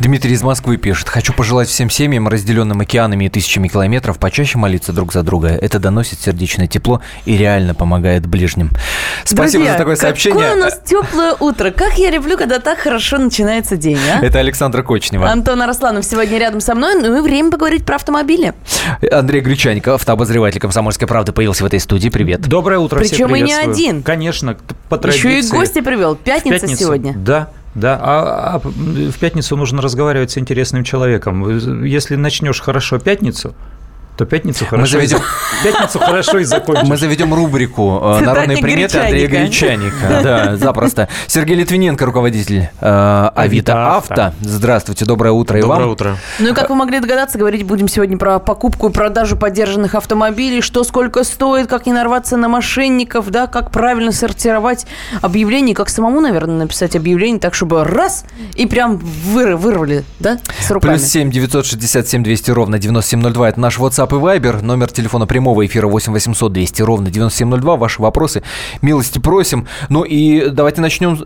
Дмитрий из Москвы пишет. «Хочу пожелать всем семьям, разделенным океанами и тысячами километров, почаще молиться друг за друга. Это доносит сердечное тепло и реально помогает ближним». Спасибо, друзья, за такое сообщение. Какое у нас теплое утро. Как я люблю, когда так хорошо начинается день, а? Это Александра Кочнева. Антон Арасланов сегодня рядом со мной. Ну и время поговорить про автомобили. Андрей Гречанников, автообозреватель «Комсомольской правды», появился в этой студии. Привет. Доброе утро. Причем и не один. Конечно, по традиции. Еще и гостя привел. Пятница сегодня. Да. Да, а в пятницу нужно разговаривать с интересным человеком. Если начнешь хорошо пятницу, то пятницу хорошо. Пятницу хорошо и закончишь. Мы заведем рубрику «Народные приметы» Андрея Гречанника. Да, запросто. Сергей Литвиненко, руководитель Авито-авто. Здравствуйте, доброе утро и вам. Доброе утро. Ну и как вы могли догадаться, говорить будем сегодня про покупку и продажу подержанных автомобилей, что сколько стоит, как не нарваться на мошенников, да, как правильно сортировать объявления, как самому, наверное, написать объявление так, чтобы раз и прям вырвали, да, с руками. +7 967 200 ровно 9702 – это наш WhatsApp и Viber. Номер телефона прямого эфира 8 800 200 ровно 9702. Ваши вопросы милости просим. Ну и давайте начнем,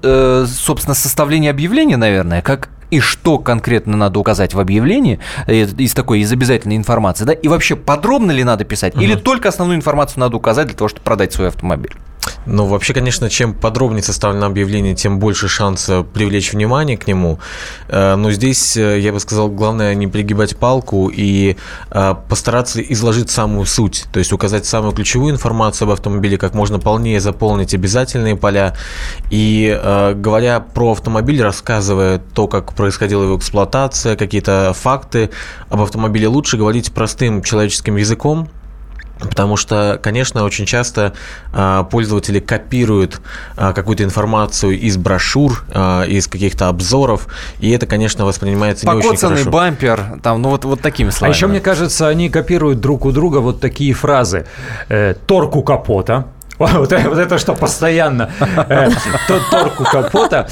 собственно, с составления объявления, наверное. Как и что конкретно надо указать в объявлении из такой, из обязательной информации, да? И вообще, подробно ли надо писать? Или только основную информацию надо указать для того, чтобы продать свой автомобиль? Ну, вообще, конечно, чем подробнее составлено объявление, тем больше шанса привлечь внимание к нему. Но здесь, я бы сказал, главное не перегибать палку и постараться изложить самую суть, то есть указать самую ключевую информацию об автомобиле, как можно полнее заполнить обязательные поля. И говоря про автомобиль, рассказывая то, как происходила его эксплуатация, какие-то факты об автомобиле, лучше говорить простым человеческим языком. Потому что, конечно, очень часто пользователи копируют какую-то информацию из брошюр, из каких-то обзоров, и это, конечно, воспринимается не очень хорошо. Покоцанный бампер, там, ну вот такими словами. А еще, мне кажется, они копируют друг у друга вот такие фразы. «Торг у капота». Вот это что, постоянно торг у капота.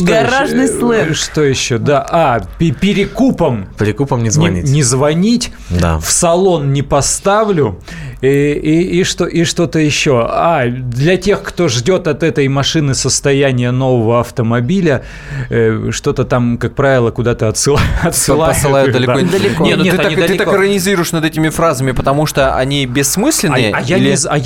Гаражный слэм. Что еще? Да. Перекупом. Перекупом не звонить. Не звонить. Да. В салон не поставлю. И что-то еще. Для тех, кто ждет от этой машины состояние нового автомобиля, что-то там, как правило, куда-то отсылают. Посылают далеко. Да. Далеко. Нет, ты так иронизируешь над этими фразами, потому что они бессмысленные. Я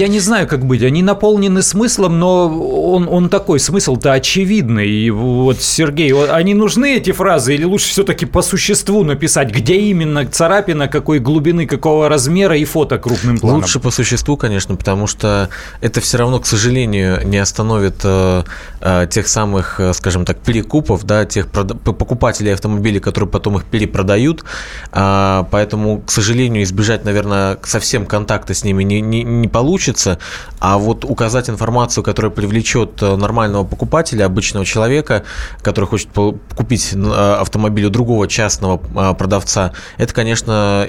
не знаю, как быть. Они наполнены смыслом, но он такой, смысл-то очевидный. И вот, Сергей, они нужны, эти фразы, или лучше все-таки по существу написать, где именно царапина, какой глубины, какого размера и фото крупным планом? Лучше по существу, конечно, потому что это все равно, к сожалению, не остановит тех самых, скажем так, перекупов, да, тех покупателей автомобилей, которые потом их перепродают. Поэтому, к сожалению, избежать, наверное, совсем контакта с ними не получится. А вот указать информацию, которая привлечет нормального покупателя, обычного человека, который хочет купить автомобиль у другого частного продавца, это, конечно,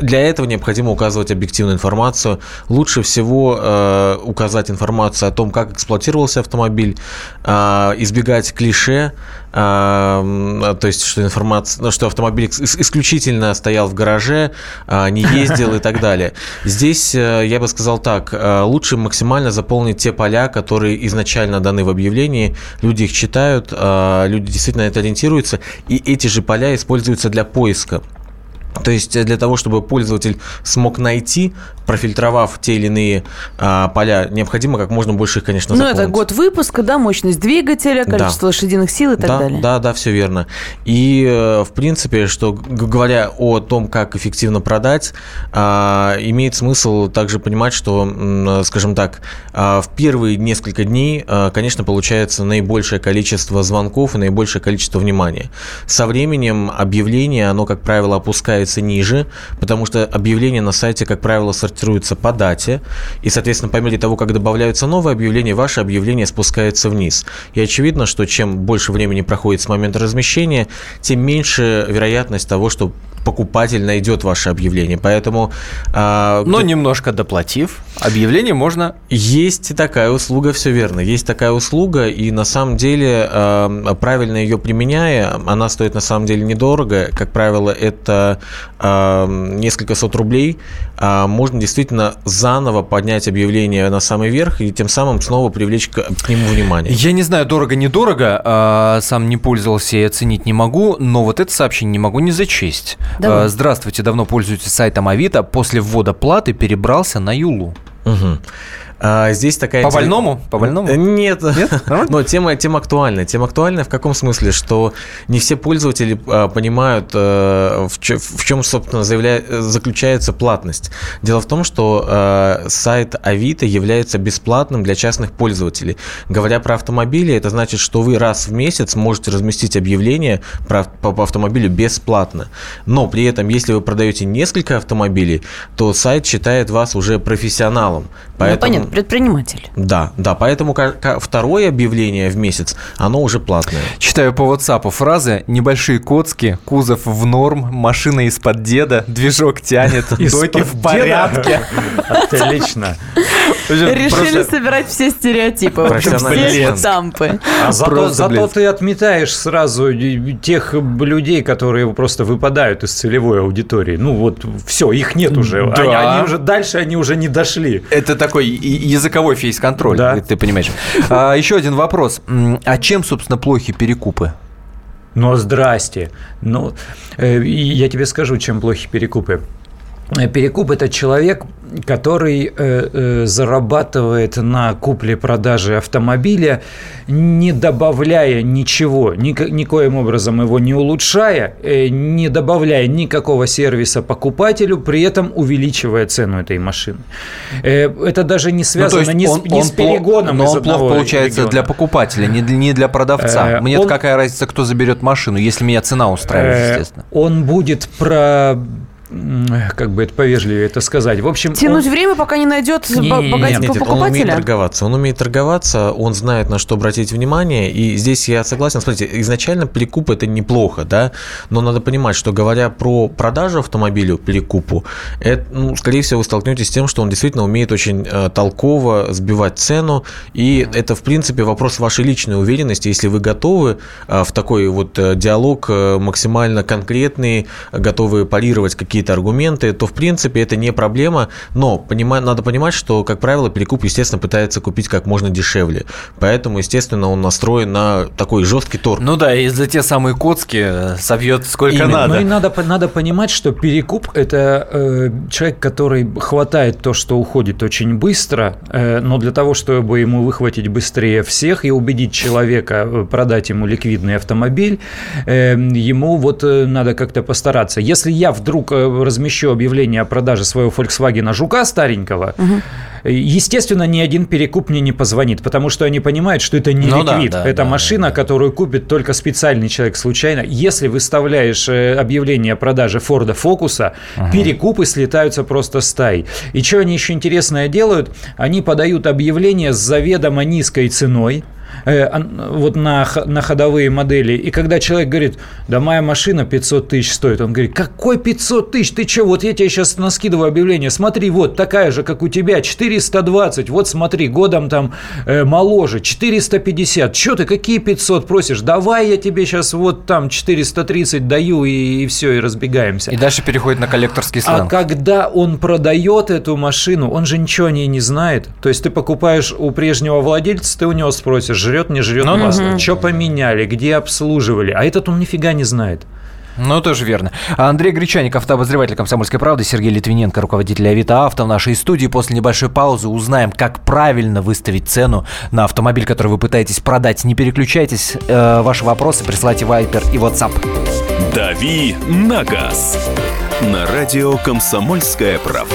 для этого необходимо указывать объективную информацию. Лучше всего указать информацию о том, как эксплуатировался автомобиль, избегать клише, то есть что автомобиль исключительно стоял в гараже, не ездил и так далее. Здесь я бы сказал так. Лучше максимально заполнить те поля, которые изначально даны в объявлении. Люди их читают, люди действительно на это ориентируются, и эти же поля используются для поиска. То есть для того, чтобы пользователь смог найти, профильтровав те или иные поля, необходимо как можно больше их, конечно, заполнить. Ну, это год выпуска, да, мощность двигателя, количество лошадиных сил и так далее. Да, все верно. И, в принципе, что говоря о том, как эффективно продать, имеет смысл также понимать, что, скажем так, в первые несколько дней, конечно, получается наибольшее количество звонков и наибольшее количество внимания. Со временем объявление, оно, как правило, опускается ниже, потому что объявления на сайте, как правило, сортируются по дате, и, соответственно, по мере того, как добавляются новые объявления, ваше объявление спускается вниз. И очевидно, что чем больше времени проходит с момента размещения, тем меньше вероятность того, что покупатель найдет ваше объявление. Поэтому... Но немножко доплатив, объявление можно... Есть такая услуга, все верно. Есть такая услуга, и на самом деле, правильно ее применяя, она стоит на самом деле недорого. Как правило, это несколько сот рублей. Можно действительно заново поднять объявление на самый верх и тем самым снова привлечь к нему внимание. Я не знаю, дорого-недорого, сам не пользовался и оценить не могу, но вот это сообщение не могу не зачесть. Давай. Здравствуйте, давно пользуетесь сайтом Авито, после ввода платы перебрался на Юлу. Угу. Здесь такая... По-больному? По-больному? Нет. Но тема актуальна. Тема актуальна в каком смысле? Что не все пользователи понимают, в чем, собственно, заключается платность. Дело в том, что сайт Авито является бесплатным для частных пользователей. Говоря про автомобили, это значит, что вы раз в месяц можете разместить объявление по автомобилю бесплатно. Но при этом, если вы продаете несколько автомобилей, то сайт считает вас уже профессионалом. Поэтому... Понятно, предприниматель. Да, поэтому второе объявление в месяц, оно уже платное. Читаю по WhatsApp фразы: небольшие коцки, кузов в норм, машина из-под деда, движок тянет, доки в порядке. Отлично. Решили собирать все стереотипы, все штампы. Зато ты отметаешь сразу тех людей, которые просто выпадают из целевой аудитории. Ну вот, все, их нет уже. Они уже дальше, они уже не дошли. Это такой языковой фейс-контроль, да. Ты понимаешь. Еще один вопрос. А чем, собственно, плохи перекупы? Ну, здрасте. Ну, я тебе скажу, чем плохи перекупы. Перекуп – это человек, который зарабатывает на купле-продаже автомобиля, не добавляя ничего, никоим образом его не улучшая, не добавляя никакого сервиса покупателю, при этом увеличивая цену этой машины. Это даже не связано ни с перегоном из одного региона. Но он плохо получается для покупателя, не для продавца. Мне-то какая разница, кто заберет машину, если меня цена устраивает, естественно. Он будет как бы это повежливее это сказать. В общем, тянуть время, пока не найдет покупателя. Он умеет торговаться, он знает, на что обратить внимание. И здесь я согласен. Смотрите, изначально перекуп – это неплохо, да? Но надо понимать, что говоря про продажу автомобилю перекупу, это, скорее всего, вы столкнетесь с тем, что он действительно умеет очень толково сбивать цену. И это, в принципе, вопрос вашей личной уверенности. Если вы готовы в такой вот диалог максимально конкретный, готовы парировать какие-то аргументы, то, в принципе, это не проблема, но надо понимать, что, как правило, перекуп, естественно, пытается купить как можно дешевле, поэтому, естественно, он настроен на такой жесткий торг. Ну да, и за те самые коцки собьет сколько надо. Ну и надо понимать, что перекуп – это человек, который хватает то, что уходит очень быстро, но для того, чтобы ему выхватить быстрее всех и убедить человека продать ему ликвидный автомобиль, ему вот надо как-то постараться. Если я вдруг размещу объявление о продаже своего Volkswagen Жука старенького, угу, естественно, ни один перекуп мне не позвонит, потому что они понимают, что это не ликвид. Это машина, которую купит только специальный человек случайно. Если выставляешь объявление о продаже Ford Focus, угу, перекупы слетаются просто стаей. И что они еще интересное делают? Они подают объявление с заведомо низкой ценой, вот на ходовые модели. И когда человек говорит: да моя машина 500 тысяч стоит, он говорит: какой 500 тысяч? Ты что, вот я тебе сейчас наскидываю объявление, смотри, вот такая же, как у тебя, 420, вот смотри, годом там моложе, 450, что ты, какие 500 просишь? Давай я тебе сейчас вот там 430 даю, и все, и разбегаемся. И дальше переходит на коллекторский сленг. А когда он продает эту машину, он же ничего о ней не знает. То есть ты покупаешь у прежнего владельца, ты у него спросишь: жрет, не жрет масло, что поменяли, где обслуживали, а этот он нифига не знает. Ну, тоже верно. Андрей Гречанников, автообозреватель «Комсомольской правды», Сергей Литвиненко, руководитель «Авито-авто» в нашей студии. После небольшой паузы узнаем, как правильно выставить цену на автомобиль, который вы пытаетесь продать. Не переключайтесь, ваши вопросы присылайте в Viber и WhatsApp. «Дави на газ» на радио «Комсомольская правда».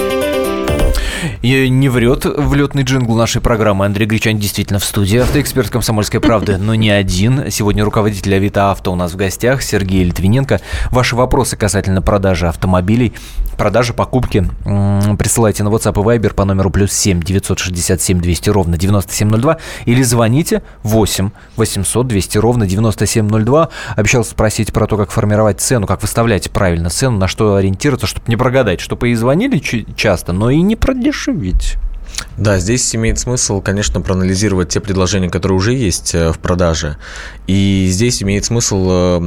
И не врет влетный джингл нашей программы. Андрей Гречань действительно в студии. Автоэксперт «Комсомольской правды», но не один. Сегодня руководитель «Авито-авто» у нас в гостях, Сергей Литвиненко. Ваши вопросы касательно продажи автомобилей, продажи, покупки присылайте на WhatsApp и Viber по номеру +7 967 200 ровно 9702 или звоните 8 800 200 ровно 9702. Обещал спросить про то, как формировать цену, как выставлять правильно цену, на что ориентироваться, чтобы не прогадать, чтобы и звонили часто, но и не продешевить. Да, здесь имеет смысл, конечно, проанализировать те предложения, которые уже есть в продаже. И здесь имеет смысл,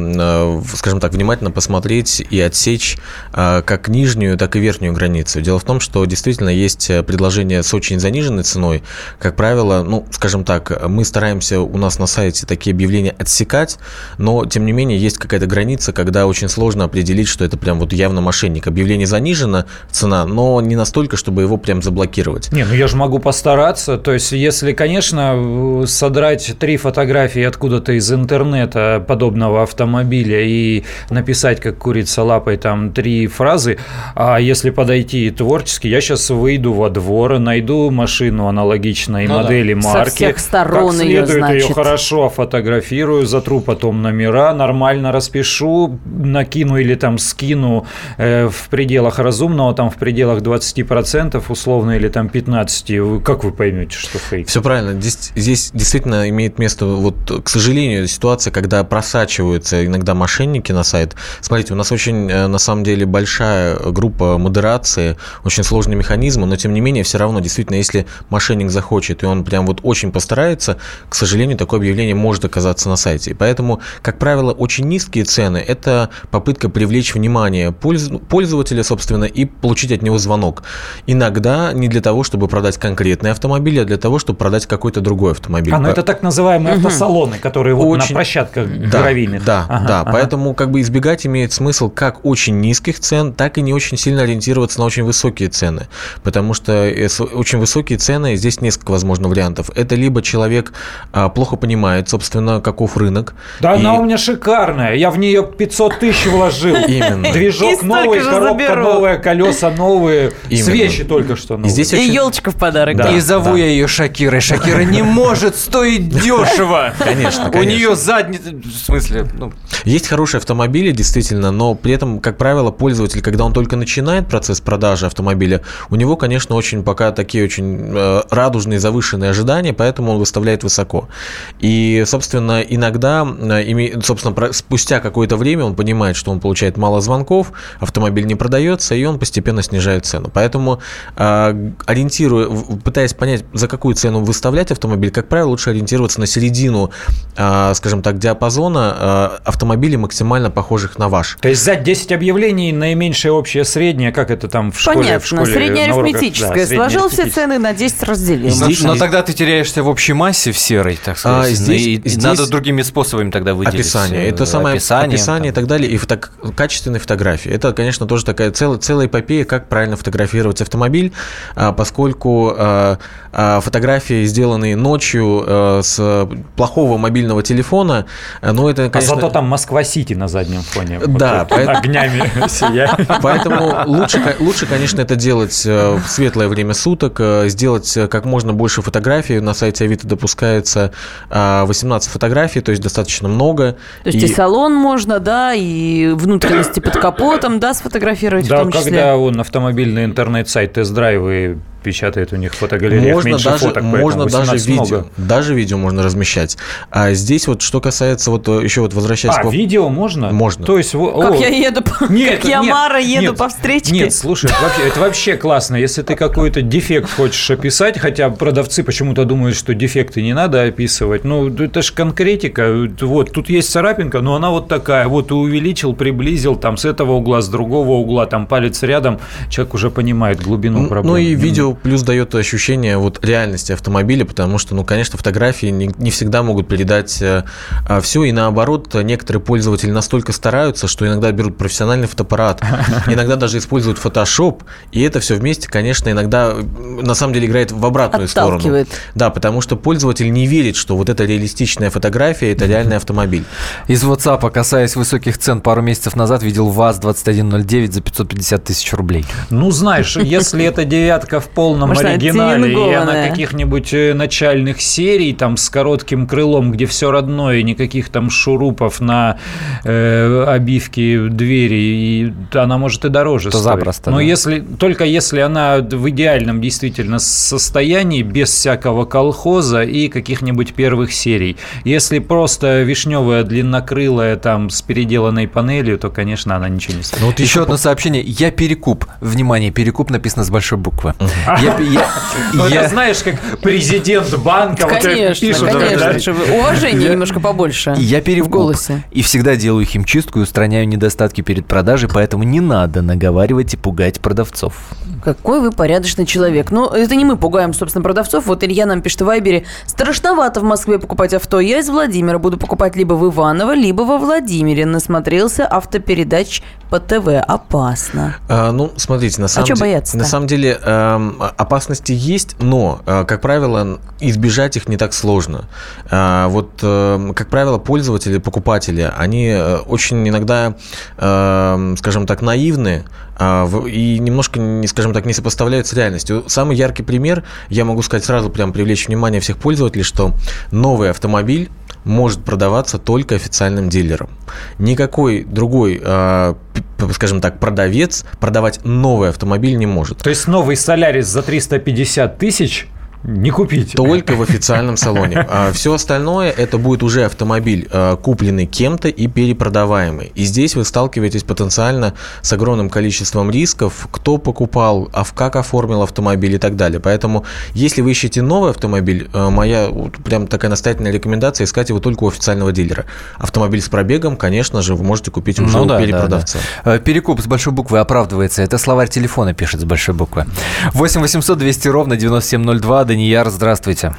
скажем так, внимательно посмотреть и отсечь как нижнюю, так и верхнюю границу. Дело в том, что действительно есть предложения с очень заниженной ценой. Как правило, ну, скажем так, мы стараемся у нас на сайте такие объявления отсекать, но, тем не менее, есть какая-то граница, когда очень сложно определить, что это прям вот явно мошенник. Объявление занижена цена, но не настолько, чтобы его прям заблокировать. Нет, я же могу постараться, то есть если, конечно, содрать 3 фотографии откуда-то из интернета подобного автомобиля и написать, как курица лапой, там 3 фразы, а если подойти творчески, я сейчас выйду во двор, найду машину аналогичной модели, да, марки, со всех сторон как следует ее хорошо фотографирую, затру потом номера, нормально распишу, накину или там скину в пределах разумного, там в пределах 20% условно или там 15%. Как вы поймете, что фейк? Все правильно. Здесь действительно имеет место, вот, к сожалению, ситуация, когда просачиваются иногда мошенники на сайт. Смотрите, у нас очень, на самом деле, большая группа модерации, очень сложные механизмы, но, тем не менее, все равно, действительно, если мошенник захочет, и он прям вот очень постарается, к сожалению, такое объявление может оказаться на сайте. И поэтому, как правило, очень низкие цены – это попытка привлечь внимание пользователя, собственно, и получить от него звонок. Иногда не для того, чтобы продать конкретный автомобиль, а для того, чтобы продать какой-то другой автомобиль. А, ну это так называемые автосалоны, которые вот на площадках гравийных. Да. Поэтому как бы избегать имеет смысл как очень низких цен, так и не очень сильно ориентироваться на очень высокие цены. Потому что очень высокие цены, здесь несколько возможных вариантов. Это либо человек плохо понимает, собственно, каков рынок. Да, она у меня шикарная, я в нее 500 тысяч вложил. Именно. Движок новый, коробка новая, колеса новые, свечи только что новые. Елочка в подарок. Да, и зову я ее Шакирой. Шакира не может стоить дешево. Конечно. У нее задница... В смысле? Есть хорошие автомобили, действительно, но при этом, как правило, пользователь, когда он только начинает процесс продажи автомобиля, у него, конечно, очень пока такие очень радужные, завышенные ожидания, поэтому он выставляет высоко. И, собственно, иногда, спустя какое-то время он понимает, что он получает мало звонков, автомобиль не продается, и он постепенно снижает цену. Поэтому пытаясь понять, за какую цену выставлять автомобиль, как правило, лучше ориентироваться на середину, скажем так, диапазона автомобилей, максимально похожих на ваш. То есть за 10 объявлений наименьшее общее среднее, как это там в школе? Понятно, среднее арифметическое. Сложил все цены на 10 разделил. Но тогда ты теряешься в общей массе, в серой, так сказать. Здесь надо другими способами тогда выделить. Описание. Это самое описание и так далее. И качественные фотографии. Это, конечно, тоже такая целая эпопея, как правильно фотографировать автомобиль, поскольку фотографии, сделанные ночью с плохого мобильного телефона, ну это, конечно... А зато там Москва-Сити на заднем фоне. Да. Огнями сияет. Поэтому лучше, конечно, это делать в светлое время суток, сделать как можно больше фотографий. На сайте Авито допускается 18 фотографий, то есть достаточно много. То есть и салон можно, да, и внутренности под капотом, да, сфотографировать, да, в том числе. Да, когда он автомобильный интернет-сайт «Тест-драйвы» печатает у них фотогалерея, меньше фоток, можно даже видео. Даже видео можно размещать. А здесь вот, что касается, вот еще вот возвращаясь... видео можно? Можно. То есть... Как я еду по... Нет, как я, Мара, еду по встречке. Нет, слушай, это вообще классно. Если ты какой-то дефект хочешь описать, хотя продавцы почему-то думают, что дефекты не надо описывать. Ну, это же конкретика. Вот, тут есть царапинка, но она вот такая. Вот ты увеличил, приблизил, там, с этого угла, с другого угла, там, палец рядом. Человек уже понимает глубину проблемы. Ну, и видео еще плюс дает ощущение вот реальности автомобиля, потому что, ну, конечно, фотографии не всегда могут передать все, и наоборот, некоторые пользователи настолько стараются, что иногда берут профессиональный фотоаппарат, иногда даже используют Photoshop, и это все вместе, конечно, иногда на самом деле играет в обратную сторону. Да, потому что пользователь не верит, что вот эта реалистичная фотография – это реальный автомобиль. Из WhatsApp, касаясь высоких цен, пару месяцев назад видел ВАЗ-2109 за 550 тысяч рублей. Ну, знаешь, если это девятка в полном оригинале, и она каких-нибудь начальных серий, там, с коротким крылом, где все родное, никаких там шурупов на обивке двери, и она может и дороже стоить. Запросто. Но если, только если она в идеальном действительно состоянии, без всякого колхоза и каких-нибудь первых серий. Если просто вишневая длиннокрылая там с переделанной панелью, то, конечно, она ничего не стоит. Ну, вот еще одно сообщение. Я перекуп. Внимание, перекуп написано с большой буквы. Я знаешь, как президент банка. Конечно. Уважение немножко побольше. Я перекуп. И всегда делаю химчистку и устраняю недостатки перед продажей, поэтому не надо наговаривать и пугать продавцов. Какой вы порядочный человек. Ну, это не мы пугаем, собственно, продавцов. Вот Илья нам пишет в Вайбере. Страшновато в Москве покупать авто. Я из Владимира буду покупать либо в Иваново, либо во Владимире. Насмотрелся автопередач по ТВ. Опасно. Ну, смотрите, на самом деле опасности есть, но, как правило, избежать их не так сложно. Как правило, пользователи, покупатели, они очень иногда, скажем так, наивны и немножко, скажем так, не сопоставляют с реальностью. Самый яркий пример, я могу сказать сразу, прям привлечь внимание всех пользователей, что новый автомобиль может продаваться только официальным дилером. Никакой другой, скажем так, продавец продавать новый автомобиль не может. То есть новый Солярис за 350 тысяч не купить. Только в официальном салоне. Все остальное это будет уже автомобиль, купленный кем-то и перепродаваемый. И здесь вы сталкиваетесь потенциально с огромным количеством рисков, кто покупал, как оформил автомобиль и так далее. Поэтому, если вы ищете новый автомобиль, моя прям такая настоятельная рекомендация искать его только у официального дилера. Автомобиль с пробегом, конечно же, вы можете купить уже у перепродавца. Да. Перекуп с большой буквы оправдывается. Это словарь телефона пишет с большой буквы. 8-800-200-97-02. Данияр, здравствуйте.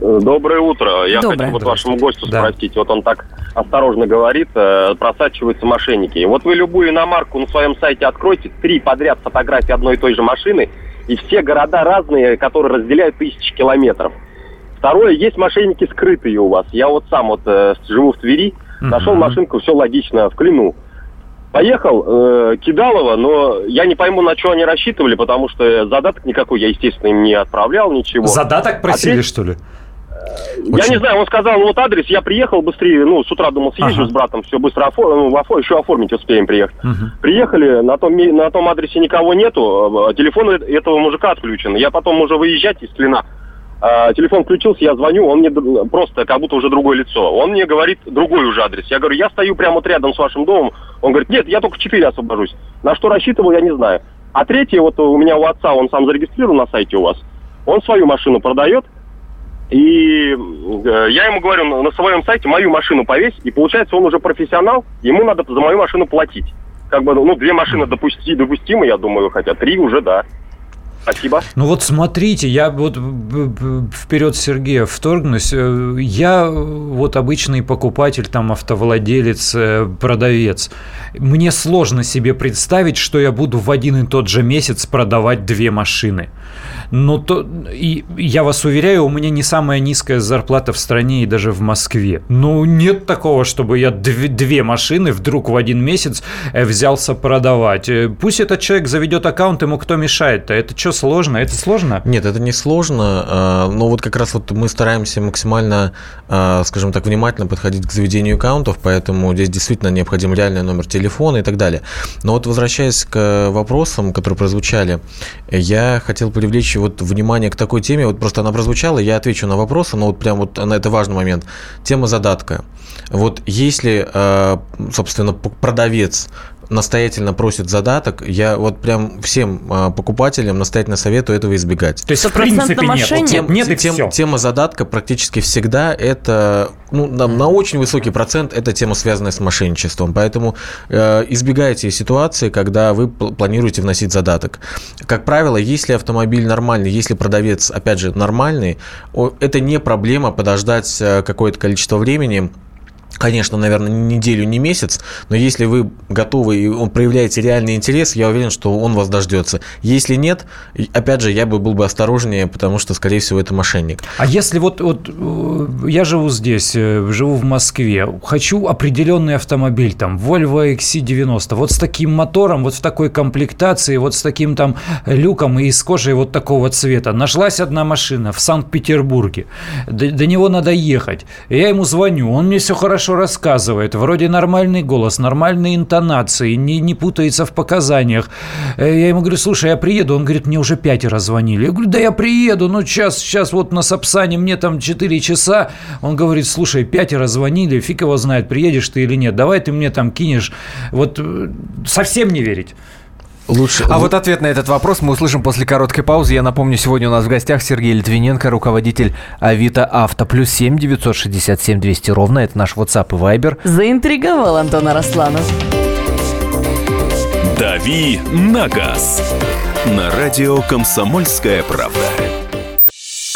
Доброе утро. Хотел вот вашему гостю спросить. Да. Вот он так осторожно говорит, просачиваются мошенники. Вот вы любую иномарку на своем сайте откройте, 3 подряд фотографии одной и той же машины, и все города разные, которые разделяют тысячи километров. Второе, есть мошенники скрытые у вас. Я вот сам живу в Твери, нашел машинку, все логично, в Клину. Поехал, кидал его, но я не пойму, на что они рассчитывали, потому что задаток никакой я, естественно, им не отправлял, ничего. Задаток просили, что ли? Я не знаю, он сказал, вот адрес, я приехал быстрее, с утра думал, съезжу с братом, все быстро еще оформить успеем приехать. Приехали, на том адресе никого нету, телефон этого мужика отключен, я потом уже выезжать из Клина. Телефон включился, я звоню, он мне просто как будто уже другое лицо. Он мне говорит другой уже адрес. Я говорю, я стою прямо вот рядом с вашим домом. Он говорит, нет, я только 4 освобожусь. На что рассчитывал, я не знаю. А третье, вот у меня у отца, он сам зарегистрирован на сайте у вас. Он свою машину продает. И я ему говорю, на своем сайте мою машину повесь. И получается, он уже профессионал, ему надо за мою машину платить. Как бы, 2 машины допустимы, я думаю, хотя 3 уже, да. Спасибо. Ну вот смотрите, я вот вперед Сергея вторгнусь. Я вот обычный покупатель, там автовладелец, продавец. Мне сложно себе представить, что я буду в один и тот же месяц продавать 2 машины. И я вас уверяю, у меня не самая низкая зарплата в стране и даже в Москве. Но нет такого, чтобы я 2 машины вдруг в один месяц взялся продавать. Пусть этот человек заведет аккаунт, ему кто мешает-то? Это что, сложно? Это сложно? Нет, это не сложно. Но вот как раз вот мы стараемся максимально, скажем так, внимательно подходить к заведению аккаунтов, поэтому здесь действительно необходим реальный номер телефона и так далее. Но вот возвращаясь к вопросам, которые прозвучали, я хотел привлечь внимание к такой теме. Вот просто она прозвучала, я отвечу на вопросы, но на это важный момент. Тема задатка. Вот если, собственно, продавец настоятельно просит задаток. Я вот прям всем покупателям настоятельно советую этого избегать. То есть, в принципе, нет. Тема задатка практически всегда это, на очень высокий процент это тема, связанная с мошенничеством. Поэтому избегайте ситуации, когда вы планируете вносить задаток. Как правило, если автомобиль нормальный, если продавец, опять же, нормальный, это не проблема подождать какое-то количество времени. Конечно, наверное, не неделю, не месяц, но если вы готовы и проявляете реальный интерес, я уверен, что он вас дождется. Если нет, опять же, я бы был бы осторожнее, потому что, скорее всего, это мошенник. А если вот я живу здесь, живу в Москве, хочу определенный автомобиль, там, Volvo XC90, вот с таким мотором, вот в такой комплектации, вот с таким там люком и с кожей вот такого цвета. Нашлась одна машина в Санкт-Петербурге, до него надо ехать. Я ему звоню, он мне все хорошо рассказывает, вроде нормальный голос, нормальные интонации, не путается в показаниях. Я ему говорю, слушай, я приеду. Он говорит, мне уже 5 раз звонили. Я говорю, да я приеду, сейчас вот на Сапсане мне там 4 часа. Он говорит, слушай, 5 раз звонили, фиг его знает, приедешь ты или нет, давай ты мне там кинешь. Вот совсем не верить. Лучше. А вот ответ на этот вопрос мы услышим после короткой паузы. Я напомню, сегодня у нас в гостях Сергей Литвиненко, руководитель Авито-авто. +7 967 200 ровно. Это наш WhatsApp и Viber. Заинтриговал Антон Арасланов. Дави на газ. На радио «Комсомольская правда».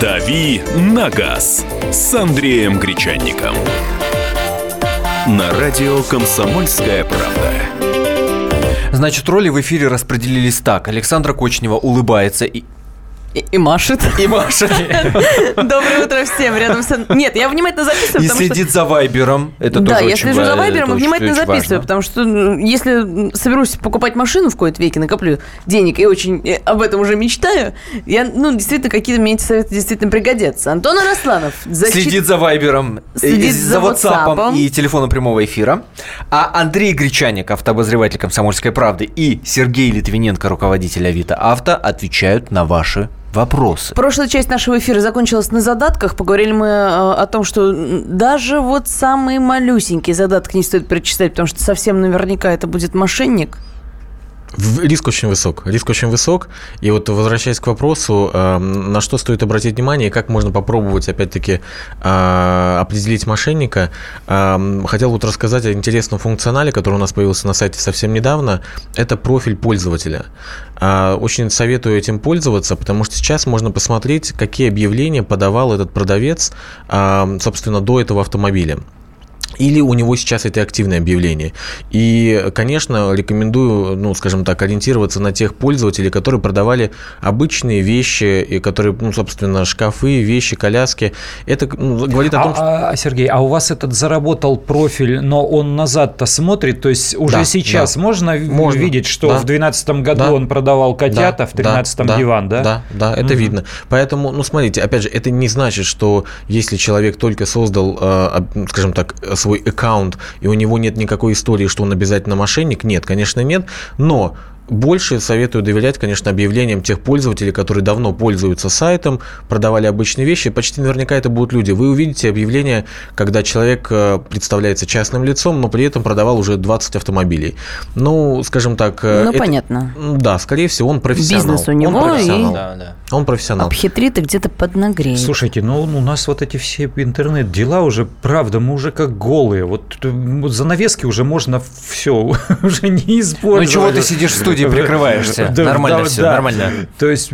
«Дави на газ» с Андреем Гречанниковым. На радио «Комсомольская правда». Значит, роли в эфире распределились так. Александра Кочнева улыбается и машет. И машет. Доброе утро всем. Рядом с... Нет, я внимательно записываю. И следит за вайбером. Это тоже очень важно. Да, я слежу за вайбером и внимательно записываю. Потому что если соберусь покупать машину в кои-то веки, накоплю денег и очень об этом уже мечтаю, я, действительно, какие-то мне эти советы действительно пригодятся. Антон Арасланов. Следит за вайбером. Следит за WhatsApp и телефоном прямого эфира. А Андрей Гречанников, автообозреватель «Комсомольской правды», и Сергей Литвиненко, руководитель Авито-авто, отвечают на ваши вопросы. Прошлая часть нашего эфира закончилась на задатках. Поговорили мы о том, что даже вот самые малюсенькие задатки не стоит перечислять, потому что совсем наверняка это будет мошенник. Риск очень высок. И вот возвращаясь к вопросу, на что стоит обратить внимание и как можно попробовать, опять-таки, определить мошенника, хотел вот рассказать о интересном функционале, который у нас появился на сайте совсем недавно. Это профиль пользователя. Очень советую этим пользоваться, потому что сейчас можно посмотреть, какие объявления подавал этот продавец, собственно, до этого автомобиля. Или у него сейчас это активное объявление. И, конечно, рекомендую, ориентироваться на тех пользователей, которые продавали обычные вещи, и которые, собственно, шкафы, вещи, коляски. Это говорит о том, что... Сергей, а у вас этот заработал профиль, но он назад-то смотрит? То есть уже сейчас можно видеть, что в 2012 году он продавал котята, в 2013 диван, да? Да, это видно. Поэтому, смотрите, опять же, это не значит, что если человек только создал, свой аккаунт, и у него нет никакой истории, что он обязательно мошенник. Нет, конечно, нет, но больше советую доверять, конечно, объявлениям тех пользователей, которые давно пользуются сайтом, продавали обычные вещи. Почти наверняка это будут люди. Вы увидите объявление, когда человек представляется частным лицом, но при этом продавал уже 20 автомобилей. Понятно. Да, скорее всего, он профессионал. Бизнес у него. Он профессионал. Обхитрит и где-то поднагреет. Слушайте, у нас вот эти все интернет-дела уже, правда, мы уже как голые. Вот занавески уже можно все уже не использовать. Чего ты сидишь в студии? Прикрываешься. Нормально все. То есть...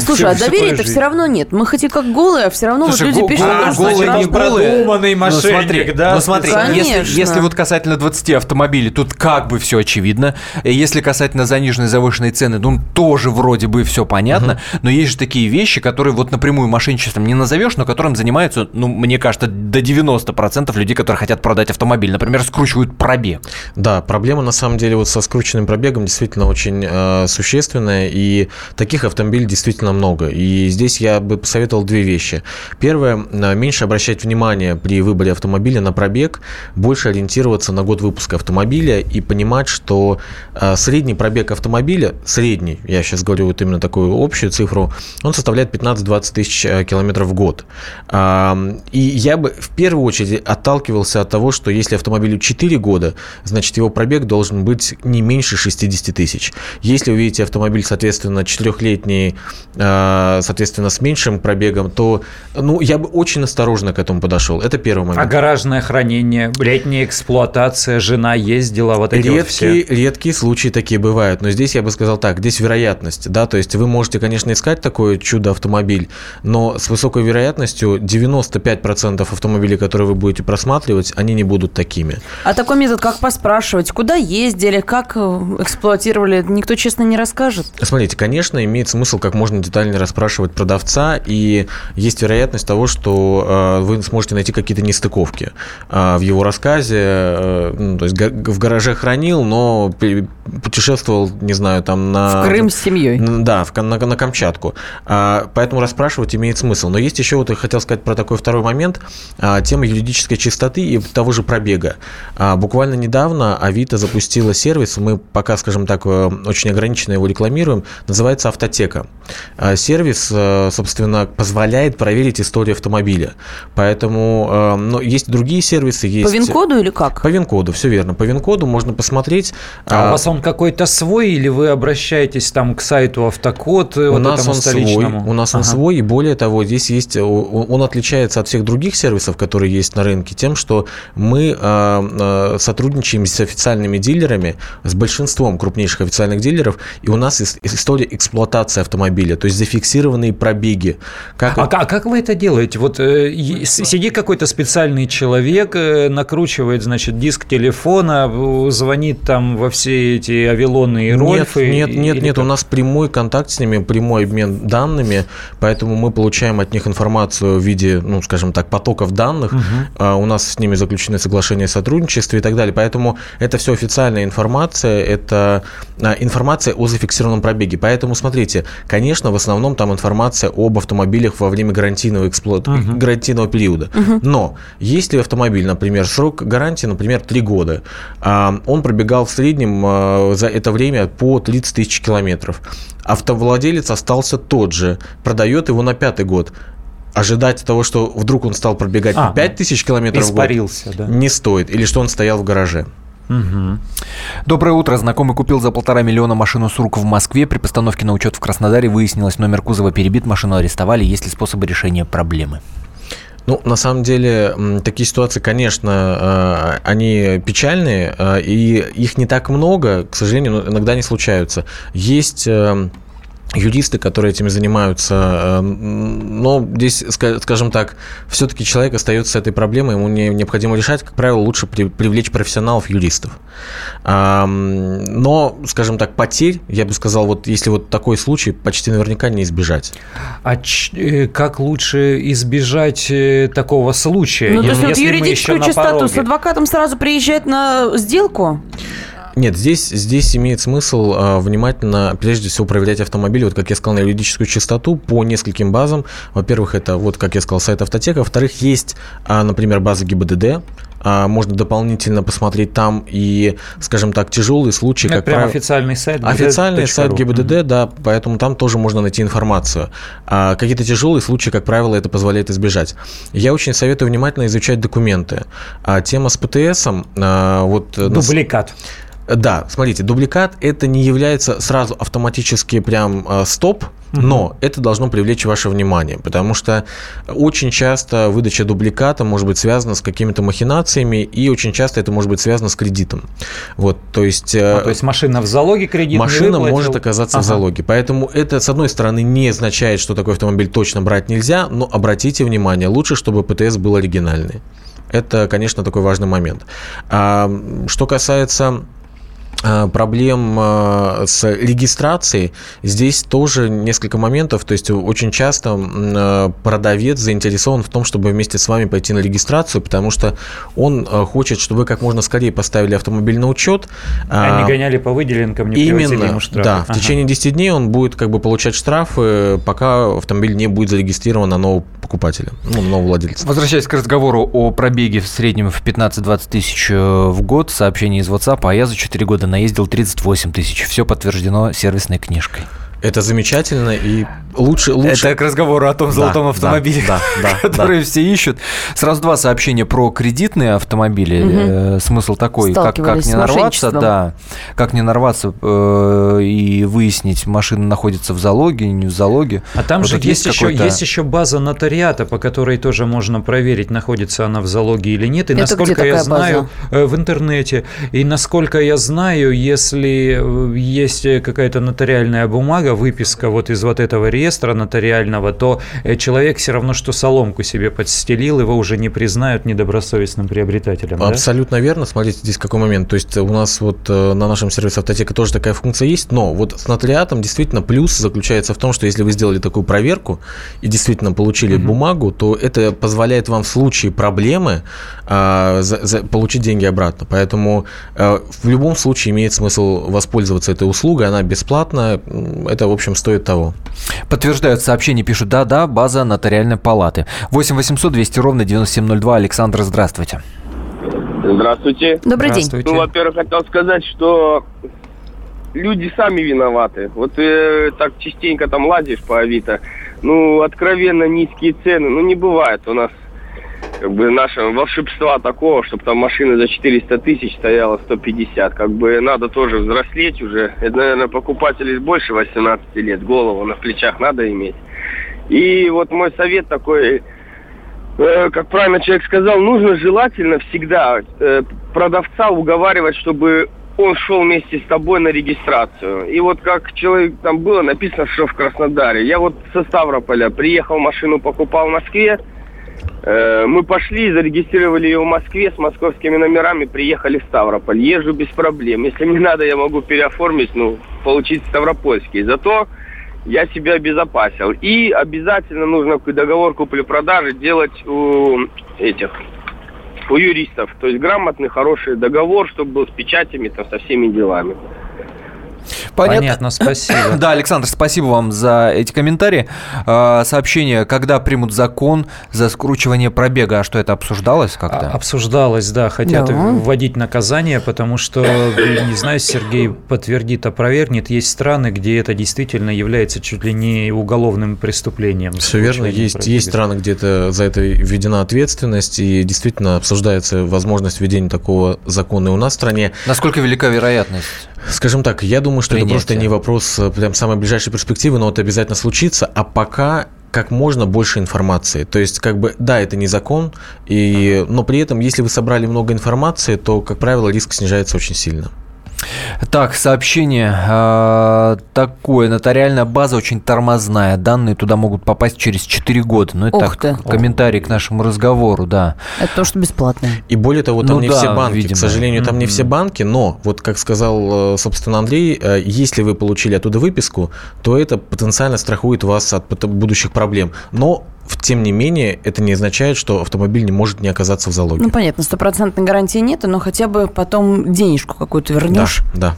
Слушай, а доверия-то все равно нет. Мы хоть и как голые, а все равно вот люди пишут... голые, не продуманный мошенник, да? Ну смотри, если вот касательно 20 автомобилей, тут как бы все очевидно. Если касательно заниженной завышенной цены, ну тоже вроде бы все понятно. Но есть же такие вещи, которые вот напрямую мошенничеством не назовешь, но которым занимаются, ну, мне кажется, до 90% людей, которые хотят продать автомобиль. Например, скручивают пробег. Да, проблема на самом деле вот со скрученным пробегом действительно очень существенная, и таких автомобилей действительно много. И здесь я бы посоветовал две вещи. Первое, меньше обращать внимание при выборе автомобиля на пробег, больше ориентироваться на год выпуска автомобиля и понимать, что средний пробег автомобиля, средний, я сейчас говорю вот именно такую общую цифру, он составляет 15-20 тысяч километров в год. И я бы в первую очередь отталкивался от того, что если автомобилю 4 года, значит его пробег должен быть не меньше 60 тысяч. Если вы видите автомобиль, соответственно, 4-летний, соответственно, с меньшим пробегом, то ну, я бы очень осторожно к этому подошел. Это первый момент. А гаражное хранение, летняя эксплуатация, жена ездила, вот эти редкие, вот все. Редкие случаи такие бывают. Но здесь я бы сказал так, здесь вероятность. Да, то есть вы можете, конечно, искать такое чудо-автомобиль, но с высокой вероятностью 95% автомобилей, которые вы будете просматривать, они не будут такими. А такой метод, как поспрашивать, куда ездили, как эксплуатировали, никто честно не расскажет? Смотрите, конечно, имеет смысл как можно детально расспрашивать продавца, и есть вероятность того, что вы сможете найти какие-то нестыковки в его рассказе. То есть в гараже хранил, но путешествовал, не знаю, там на... В Крым с семьей. Да, на Камчатку. Поэтому расспрашивать имеет смысл. Но есть еще, вот я хотел сказать про такой второй момент, тема юридической чистоты и того же пробега. Буквально недавно Авито запустила сервис, мы пока, скажем так, очень ограниченно его рекламируем, называется «Автотека». Сервис, собственно, позволяет проверить историю автомобиля. Поэтому, но есть другие сервисы. Есть... По ВИН-коду или как? По ВИН-коду, все верно. По ВИН-коду можно посмотреть. А у вас он какой-то свой или вы обращаетесь там к сайту «Автокод»? У вот нас он столичному? Свой. У нас он свой, и более того, здесь есть... Он отличается от всех других сервисов, которые есть на рынке, тем, что мы сотрудничаем с официальными дилерами, с большинством крупнейших официальных дилеров, и у нас история эксплуатации автомобиля, то есть зафиксированные пробеги. Как вы это делаете? Вот сидит какой-то специальный человек, накручивает, значит, диск телефона, звонит там во все эти Авилоны и Рольфы? Нет, у нас прямой контакт с ними, прямой обмен данными, поэтому мы получаем от них информацию в виде, ну, скажем так, потоков данных. У нас с ними заключены соглашения о сотрудничестве и так далее. Поэтому это все официальная информация, это информация о зафиксированном пробеге. Поэтому, смотрите, конечно, в основном там информация об автомобилях во время гарантийного периода. Но если автомобиль, например, срок гарантии, например, 3 года, он пробегал в среднем за это время по 30 тысяч километров, автовладелец остался тот же, продает его на 5-й год. Ожидать того, что вдруг он стал пробегать 5000 километров испарился, в год, да, не стоит. Или что он стоял в гараже. Угу. Доброе утро. Знакомый купил за 1,5 миллиона машину с рук в Москве. При постановке на учет в Краснодаре выяснилось, номер кузова перебит, машину арестовали. Есть ли способы решения проблемы? Ну, на самом деле, такие ситуации, конечно, они печальные, и их не так много, к сожалению, но иногда они случаются. Есть... юристы, которые этим занимаются, но здесь, скажем так, все-таки человек остается с этой проблемой, ему необходимо решать, как правило, лучше привлечь профессионалов, юристов. Но, скажем так, потерь, я бы сказал, вот если вот такой случай, почти наверняка не избежать. А как лучше избежать такого случая? Ну, то есть вот юридическую чистоту с адвокатом сразу приезжать на сделку? Нет, здесь имеет смысл внимательно, прежде всего, проверять автомобиль, вот как я сказал, на юридическую чистоту по нескольким базам. Во-первых, это, вот как я сказал, сайт Автотека. Во-вторых, есть, например, база ГИБДД. Можно дополнительно посмотреть там и, скажем так, тяжелые случаи. Это как прям официальный сайт ГИБДД. Официальный сайт ГИБДД, да, поэтому там тоже можно найти информацию. Какие-то тяжелые случаи, как правило, это позволяет избежать. Я очень советую внимательно изучать документы. Тема с ПТСом... Дубликат. Да, смотрите, дубликат – это не является сразу автоматически прям стоп, Но это должно привлечь ваше внимание, потому что очень часто выдача дубликата может быть связана с какими-то махинациями, и очень часто это может быть связано с кредитом. Вот, то есть машина в залоге, кредит машина может оказаться в залоге. Поэтому это, с одной стороны, не означает, что такой автомобиль точно брать нельзя, но обратите внимание, лучше, чтобы ПТС был оригинальный. Это, конечно, такой важный момент. Что касается проблем с регистрацией, здесь тоже несколько моментов. То есть очень часто продавец заинтересован в том, чтобы вместе с вами пойти на регистрацию, потому что он хочет, чтобы вы как можно скорее поставили автомобиль на учет. Они гоняли по выделенкам, не привозили ему штрафы. Да, в течение 10 дней он будет как бы получать штрафы, пока автомобиль не будет зарегистрирован на нового покупателя, нового владельца. Возвращаясь к разговору о пробеге в среднем в 15-20 тысяч в год, сообщение из WhatsApp, а я за 4 года наездил 38 тысяч. Все подтверждено сервисной книжкой. Это замечательно и лучше. Это к разговору о том золотом автомобиле, который все ищут. Сразу два сообщения про кредитные автомобили. Угу. Смысл такой, как не нарваться, как не нарваться и выяснить, машина находится в залоге, не в залоге. А там же есть еще база нотариата, по которой тоже можно проверить, находится она в залоге или нет. И это насколько я знаю, в интернете. И насколько я знаю, если есть какая-то нотариальная бумага, выписка вот из вот этого реестра нотариального, то человек все равно, что соломку себе подстелил, его уже не признают недобросовестным приобретателем. Абсолютно верно. Смотрите, здесь какой момент. То есть у нас вот на нашем сервисе Автотека тоже такая функция есть, но вот с нотариатом действительно плюс заключается в том, что если вы сделали такую проверку и действительно получили бумагу, то это позволяет вам в случае проблемы получить деньги обратно. Поэтому в любом случае имеет смысл воспользоваться этой услугой, она бесплатна, это, в общем, стоит того. Подтверждают сообщение, пишут, да, база нотариальной палаты. 8-800-200-97-02. Александр, здравствуйте. Здравствуйте. Добрый день. Ну, во-первых, хотел сказать, что люди сами виноваты. Вот так частенько там лазишь по Авито. Ну, откровенно низкие цены. Ну, не бывает у нас нашего волшебства такого, чтобы там машина за 400 тысяч стояла 150. Надо тоже взрослеть уже. Это, наверное, покупателей больше 18 лет. Голову на плечах надо иметь. И вот мой совет такой, как правильно человек сказал, нужно желательно всегда продавца уговаривать, чтобы он шел вместе с тобой на регистрацию. И вот как человек, там было написано, что в Краснодаре. Я вот со Ставрополя приехал, машину покупал в Москве. Мы пошли, зарегистрировали ее в Москве с московскими номерами, приехали в Ставрополь. Езжу без проблем. Если мне надо, я могу переоформить, получить ставропольский. Зато я себя обезопасил. И обязательно нужно договор купли-продажи делать у юристов. То есть грамотный, хороший договор, чтобы был с печатями, со всеми делами. Понятно, спасибо. Да, Александр, спасибо вам за эти комментарии. Сообщение, когда примут закон за скручивание пробега, а что это обсуждалось как-то? Обсуждалось, да, хотят вводить наказание, потому что, не знаю, Сергей подтвердит, опровергнет, есть страны, где это действительно является чуть ли не уголовным преступлением. Все верно, есть страны, где за это введена ответственность, и действительно обсуждается возможность введения такого закона и у нас в стране. Насколько велика вероятность? Скажем так, я думаю, что это просто не вопрос прям самой ближайшей перспективы, но это обязательно случится, а пока как можно больше информации. То есть, это не закон, но при этом, если вы собрали много информации, то, как правило, риск снижается очень сильно. Так, сообщение такое. Нотариальная база очень тормозная. Данные туда могут попасть через 4 года. Ну, это комментарий к нашему разговору, да. Это то, что бесплатно. И более того, там все банки. Видимо. К сожалению, там не все банки, но, вот как сказал, собственно, Андрей, если вы получили оттуда выписку, то это потенциально страхует вас от будущих проблем. Но тем не менее, это не означает, что автомобиль не может не оказаться в залоге. Ну, понятно, стопроцентной гарантии нет, но хотя бы потом денежку какую-то вернешь. Да.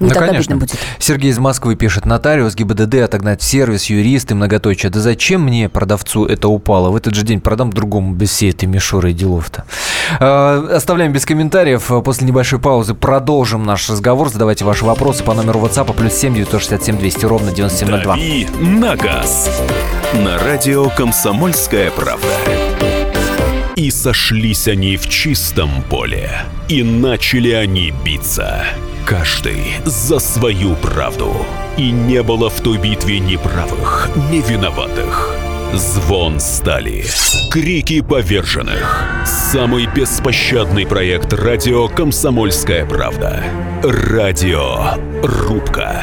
Не так обидно будет. Сергей из Москвы пишет, нотариус, ГИБДД, отогнать в сервис, юристы, многоточие. Да зачем мне, продавцу, это упало? В этот же день продам другому без всей этой мишуры и делов-то. Оставляем без комментариев. После небольшой паузы продолжим наш разговор. Задавайте ваши вопросы по номеру WhatsApp +7 967 200 97 02. Дави на газ. На радио «Комсомольская правда». И сошлись они в чистом поле, и начали они биться. Каждый за свою правду. И не было в той битве ни правых, ни виноватых. Звон стали. Крики поверженных. Самый беспощадный проект радио «Комсомольская правда». Радио «Рубка».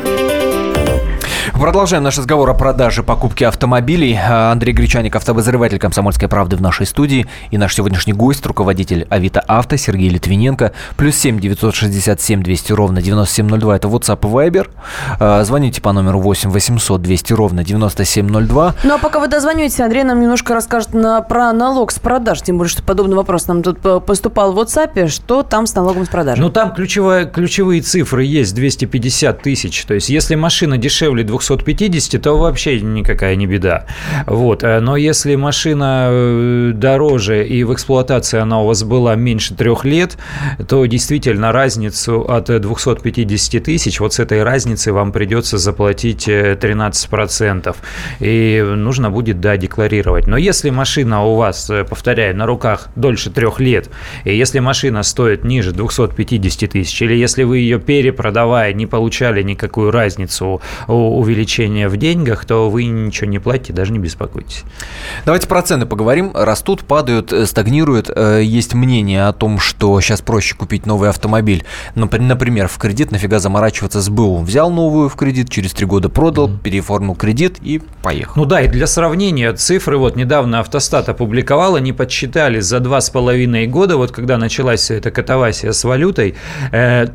Продолжаем наш разговор о продаже, покупке автомобилей. Андрей Гречанников, автообозреватель «Комсомольской правды» в нашей студии. И наш сегодняшний гость, руководитель «Авито-авто» Сергей Литвиненко. +7 967 200 ровно 9702. Это WhatsApp и Viber. Звоните по номеру 8 800 200 ровно 9702. Ну а пока вы дозвонитесь, Андрей нам немножко расскажет про налог с продаж. Тем более, что подобный вопрос нам тут поступал в WhatsApp. Что там с налогом с продаж? Ну там ключевые цифры есть. 250 тысяч. То есть если машина дешевле 200 150, то вообще никакая не беда. Вот. Но если машина дороже и в эксплуатации она у вас была меньше 3 лет, то действительно разницу от 250 тысяч, вот с этой разницы вам придется заплатить 13%. И нужно будет, да, декларировать. Но если машина у вас, повторяю, на руках дольше 3 лет, и если машина стоит ниже 250 тысяч, или если вы ее перепродавая не получали никакую разницу увеличения в деньгах, то вы ничего не платите, даже не беспокойтесь. Давайте про цены поговорим. Растут, падают, стагнируют. Есть мнение о том, что сейчас проще купить новый автомобиль. Например, в кредит, нафига заморачиваться с БУ. Взял новую в кредит, через 3 года продал, переоформил кредит и поехал. Ну да, и для сравнения цифры, вот недавно Автостат опубликовал, они подсчитали за 2,5 года, вот когда началась вся эта катавасия с валютой,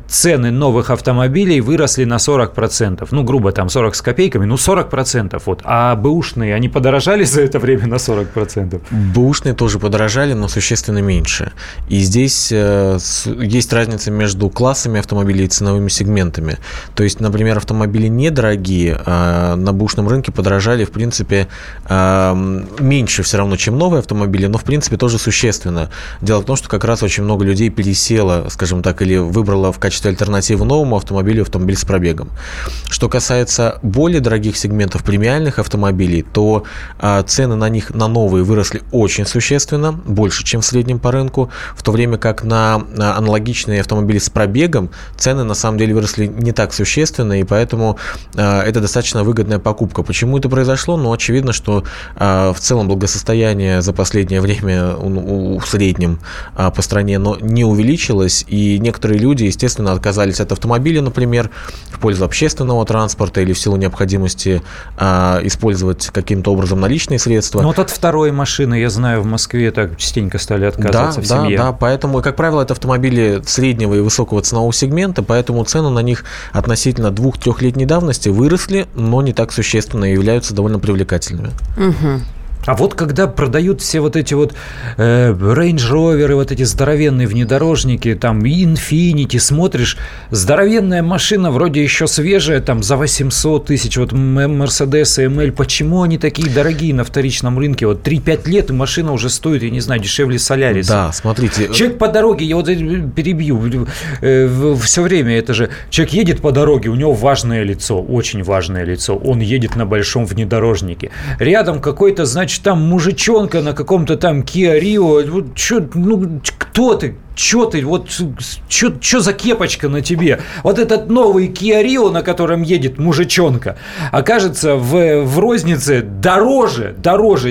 цены новых автомобилей выросли на 40%. Ну, грубо там 40 с копейками, ну 40%. Вот. А бэушные, они подорожали за это время на 40%? Бэушные тоже подорожали, но существенно меньше. И здесь есть разница между классами автомобилей и ценовыми сегментами. То есть, например, автомобили недорогие на бэушном рынке подорожали, в принципе, меньше все равно, чем новые автомобили, но, в принципе, тоже существенно. Дело в том, что как раз очень много людей пересело, скажем так, или выбрало в качестве альтернативы новому автомобилю автомобиль с пробегом. Что касается более дорогих сегментов премиальных автомобилей, то цены на них, на новые, выросли очень существенно, больше, чем в среднем по рынку, в то время как на аналогичные автомобили с пробегом цены, на самом деле, выросли не так существенно, и поэтому это достаточно выгодная покупка. Почему это произошло? Ну, очевидно, что в целом благосостояние за последнее время в среднем по стране не увеличилось, и некоторые люди, естественно, отказались от автомобиля, например, в пользу общественного транспорта или в силу необходимости использовать каким-то образом наличные средства. Ну вот от второй машины, я знаю, в Москве так частенько стали отказываться в семье. Да, поэтому, как правило, это автомобили среднего и высокого ценового сегмента, поэтому цены на них относительно 2-3-летней давности выросли, но не так существенно и являются довольно привлекательными. Угу. А вот когда продают все вот эти вот Range Rover, вот эти здоровенные внедорожники, там Infiniti, смотришь, здоровенная машина вроде еще свежая, там за 800 тысяч, вот Mercedes ML, почему они такие дорогие на вторичном рынке? Вот 3-5 лет и машина уже стоит, я не знаю, дешевле Соляриса. Да, смотрите. Человек по дороге, я вот перебью, все время это же, человек едет по дороге, у него важное лицо, очень важное лицо, он едет на большом внедорожнике. Рядом какой-то, значит, там мужичонка на каком-то там Киа Рио, кто ты? Чё ты, вот, чё за кепочка на тебе? Вот этот новый Киа Рио, на котором едет мужичонка, окажется в рознице дороже,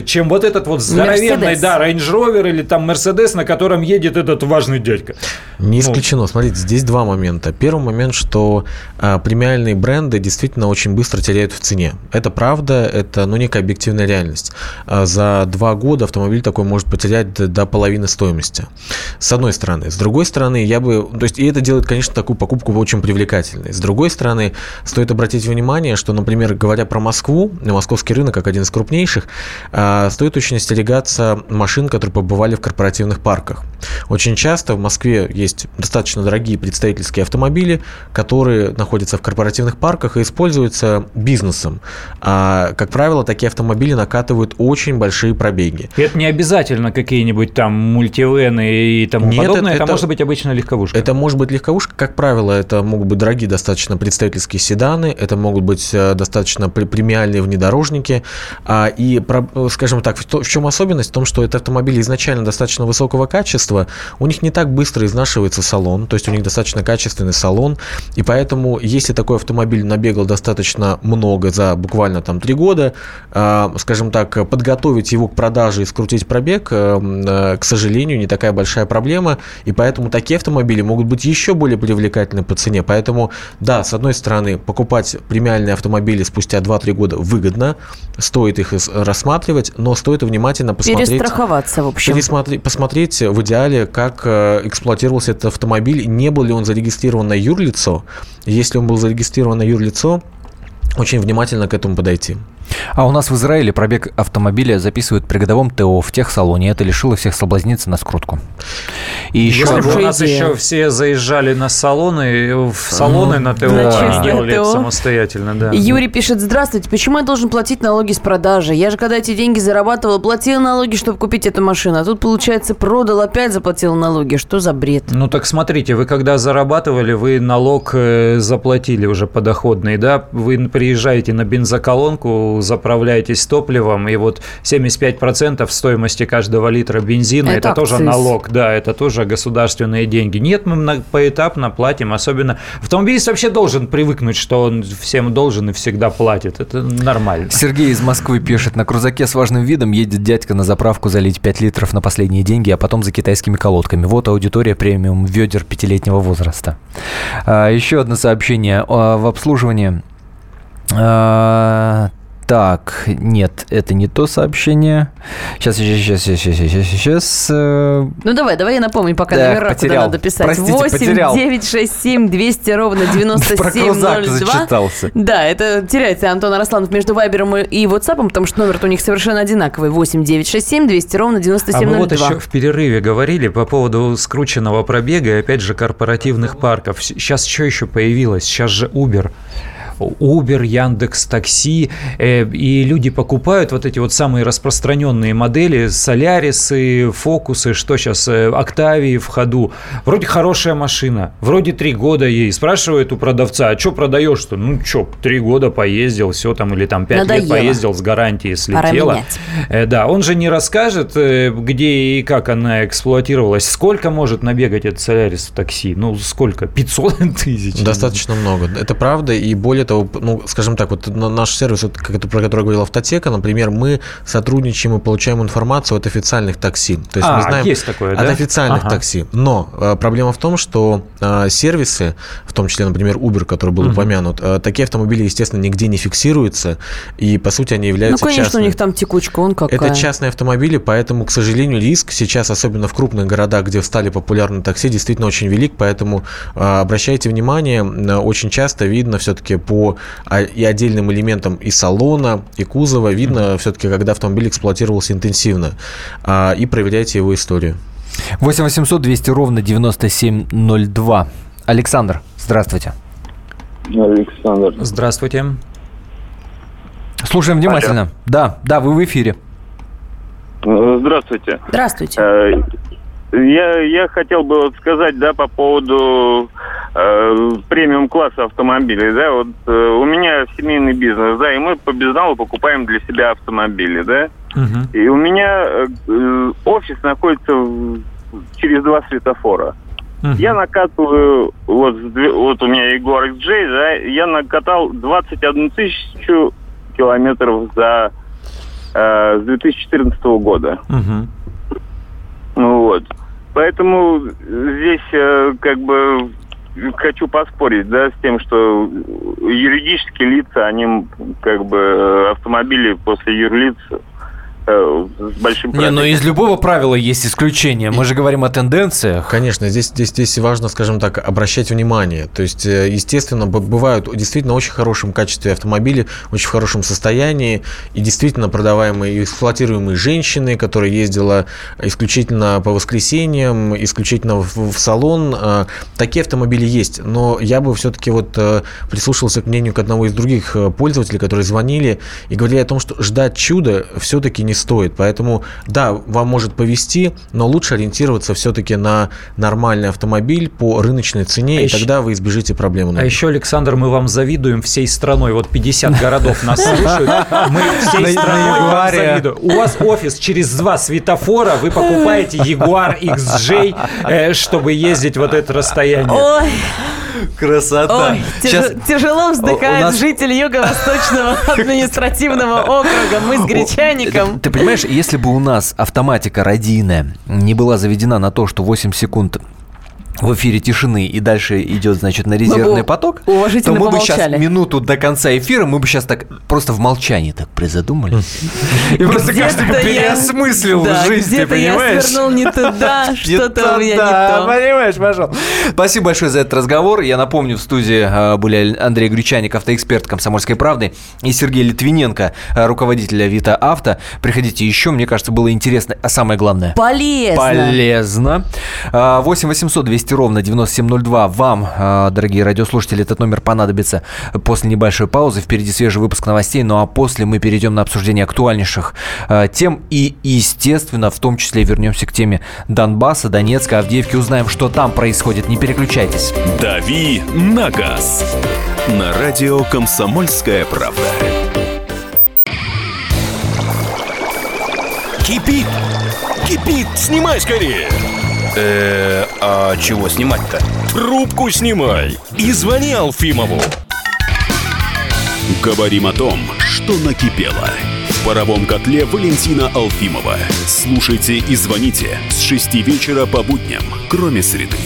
чем вот этот вот здоровенный Mercedes. Да, Range Rover или там Mercedes, на котором едет этот важный дядька. Не исключено. Вот. Смотрите, здесь два момента. Первый момент, что премиальные бренды действительно очень быстро теряют в цене. Это правда, это, некая объективная реальность. За 2 года автомобиль такой может потерять до половины стоимости. С одной стороны. стороны. С другой стороны, я бы... То есть, и это делает, конечно, такую покупку очень привлекательной. С другой стороны, стоит обратить внимание, что, например, говоря про Москву, московский рынок, как один из крупнейших, стоит очень остерегаться машин, которые побывали в корпоративных парках. Очень часто в Москве есть достаточно дорогие представительские автомобили, которые находятся в корпоративных парках и используются бизнесом. Как правило, такие автомобили накатывают очень большие пробеги. Это не обязательно какие-нибудь там мультивены и тому подобное. Это может быть обычная легковушка. Это может быть легковушка. Как правило, это могут быть дорогие достаточно представительские седаны, это могут быть достаточно премиальные внедорожники. И, скажем так, в чем особенность? В том, что это автомобили изначально достаточно высокого качества, у них не так быстро изнашивается салон, то есть у них достаточно качественный салон, и поэтому, если такой автомобиль набегал достаточно много за буквально там 3 года, скажем так, подготовить его к продаже и скрутить пробег, к сожалению, не такая большая проблема, и поэтому такие автомобили могут быть еще более привлекательны по цене, поэтому, да, с одной стороны, покупать премиальные автомобили спустя 2-3 года выгодно, стоит их рассматривать, но стоит внимательно посмотреть... Перестраховаться, в общем. Посмотреть в идеале, как эксплуатировался этот автомобиль, не был ли он зарегистрирован на юрлицо. Если он был зарегистрирован на юрлицо, очень внимательно к этому подойти. А у нас в Израиле пробег автомобиля записывают при годовом ТО в техсалоне. Это лишило всех соблазниться на скрутку. И еще... Если бы у нас еще все заезжали на салоны, в салоны на ТО, они делали это самостоятельно. Да. Юрий пишет: здравствуйте, почему я должен платить налоги с продажи? Я же, когда эти деньги зарабатывала, платила налоги, чтобы купить эту машину. А тут, получается, продал, опять заплатил налоги. Что за бред? Ну так смотрите, вы когда зарабатывали, вы налог заплатили уже подоходный, да? Вы приезжаете на бензоколонку, заправляетесь топливом, и вот 75% стоимости каждого литра бензина – это тоже налог, да, это тоже государственные деньги. Нет, мы поэтапно платим, особенно автомобилист вообще должен привыкнуть, что он всем должен и всегда платит, это нормально. Сергей из Москвы пишет: на крузаке с важным видом едет дядька на заправку залить 5 литров на последние деньги, а потом за китайскими колодками. Вот аудитория премиум ведер 5-летнего возраста. Еще одно сообщение в обслуживании. Так, нет, это не то сообщение. Сейчас. Ну, давай я напомню, пока так, номера потерял. Куда надо писать. Простите, 8 967 200 ровно 97 02. Да, это теряется Антон Арасланов между Вайбером и WhatsApp, потому что номер у них совершенно одинаковый. 8 967 200 ровно 97 02. А мы вот еще в перерыве говорили по поводу скрученного пробега и, опять же, корпоративных парков. Сейчас что еще появилось? Сейчас же Uber, Яндекс, такси, и люди покупают вот эти вот самые распространенные модели, Солярисы, Фокусы, что сейчас, Октавии в ходу. Вроде хорошая машина, вроде 3 года ей. Спрашивают у продавца: а что продаешь-то? Ну, что, 3 года поездил, все там, или там 5 лет поездил, с гарантии слетела. Да, он же не расскажет, где и как она эксплуатировалась. Сколько может набегать этот Солярис в такси? Ну, сколько? 500 тысяч? Достаточно много, это правда, и более того, ну, скажем так, вот наш сервис, вот, про который говорила Автотека, например, мы сотрудничаем и получаем информацию от официальных такси. То есть мы знаем есть такое, от официальных такси. Но проблема в том, что сервисы, в том числе, например, Uber, который был упомянут, такие автомобили, естественно, нигде не фиксируются, и, по сути, они являются частными. Ну, конечно, частными. У них там текучка, он какая. Это частные автомобили, поэтому, к сожалению, риск сейчас, особенно в крупных городах, где стали популярны такси, действительно очень велик, поэтому обращайте внимание, очень часто видно все-таки по и отдельным элементам и салона, и кузова видно все-таки, когда автомобиль эксплуатировался интенсивно, и проверяйте его историю. 8 800 200 ровно 9702. Александр, здравствуйте. Александр. Здравствуйте. Слушаем внимательно. Алло. Да, вы в эфире. Здравствуйте. Здравствуйте. Я хотел бы вот сказать, да, по поводу премиум-класса автомобилей, да, вот у меня семейный бизнес, да, и мы по безналу покупаем для себя автомобили, да, и у меня офис находится через 2 светофора. Я накатываю, вот у меня Jaguar XJ, да, я накатал 21 тысячу километров с 2014 года. Вот. Поэтому здесь как бы хочу поспорить, да, с тем, что юридические лица, они как бы автомобили после юрлиц с большим правилом. Не, но из любого правила есть исключение. Мы же говорим о тенденциях. Конечно, здесь важно, скажем так, обращать внимание. То есть, естественно, бывают действительно в очень хорошем качестве автомобили, в очень хорошем состоянии, и действительно продаваемые и эксплуатируемые женщины, которая ездила исключительно по воскресеньям, исключительно в салон. Такие автомобили есть. Но я бы все-таки вот прислушался к мнению к одного из других пользователей, которые звонили и говорили о том, что ждать чуда все-таки не стоит. Поэтому, да, вам может повезти, но лучше ориентироваться все-таки на нормальный автомобиль по рыночной цене, и тогда вы избежите проблемы. А еще, Александр, мы вам завидуем всей страной. Вот 50 городов нас слушают. Мы всей страной вам завидуем. У вас офис через 2 светофора, вы покупаете Jaguar XJ, чтобы ездить вот это расстояние. Ой. Красота. Ой, тяжело вздыхает житель Юго-Восточного административного округа. Мы с Гречанником. Ты понимаешь, если бы у нас автоматика радийная не была заведена на то, что 8 секунд в эфире тишины и дальше идет, значит, на резервный поток, то мы бы сейчас минуту до конца эфира, мы бы сейчас так просто в молчании так призадумались. И просто каждый переосмыслил жизнь, ты понимаешь? Я свернул не туда, что-то у меня не то. Понимаешь, пошел. Спасибо большое за этот разговор. Я напомню, в студии были Андрей Гречанников, автоэксперт «Комсомольской правды», и Сергей Литвиненко, руководитель «Авито-авто». Приходите еще, мне кажется, было интересно, а самое главное – полезно. 8 800 200 ровно 9702. Вам, дорогие радиослушатели, этот номер понадобится после небольшой паузы. Впереди свежий выпуск новостей. Ну а после мы перейдем на обсуждение актуальнейших тем. И, естественно, в том числе вернемся к теме Донбасса, Донецка, Авдеевки. Узнаем, что там происходит. Не переключайтесь. «Дави на газ» на радио «Комсомольская правда». Кипит! Кипит! Снимай скорее! А чего снимать-то? Трубку снимай и звони Алфимову. Говорим о том, что накипело. В паровом котле Валентина Алфимова. Слушайте и звоните с 6 вечера по будням, кроме среды.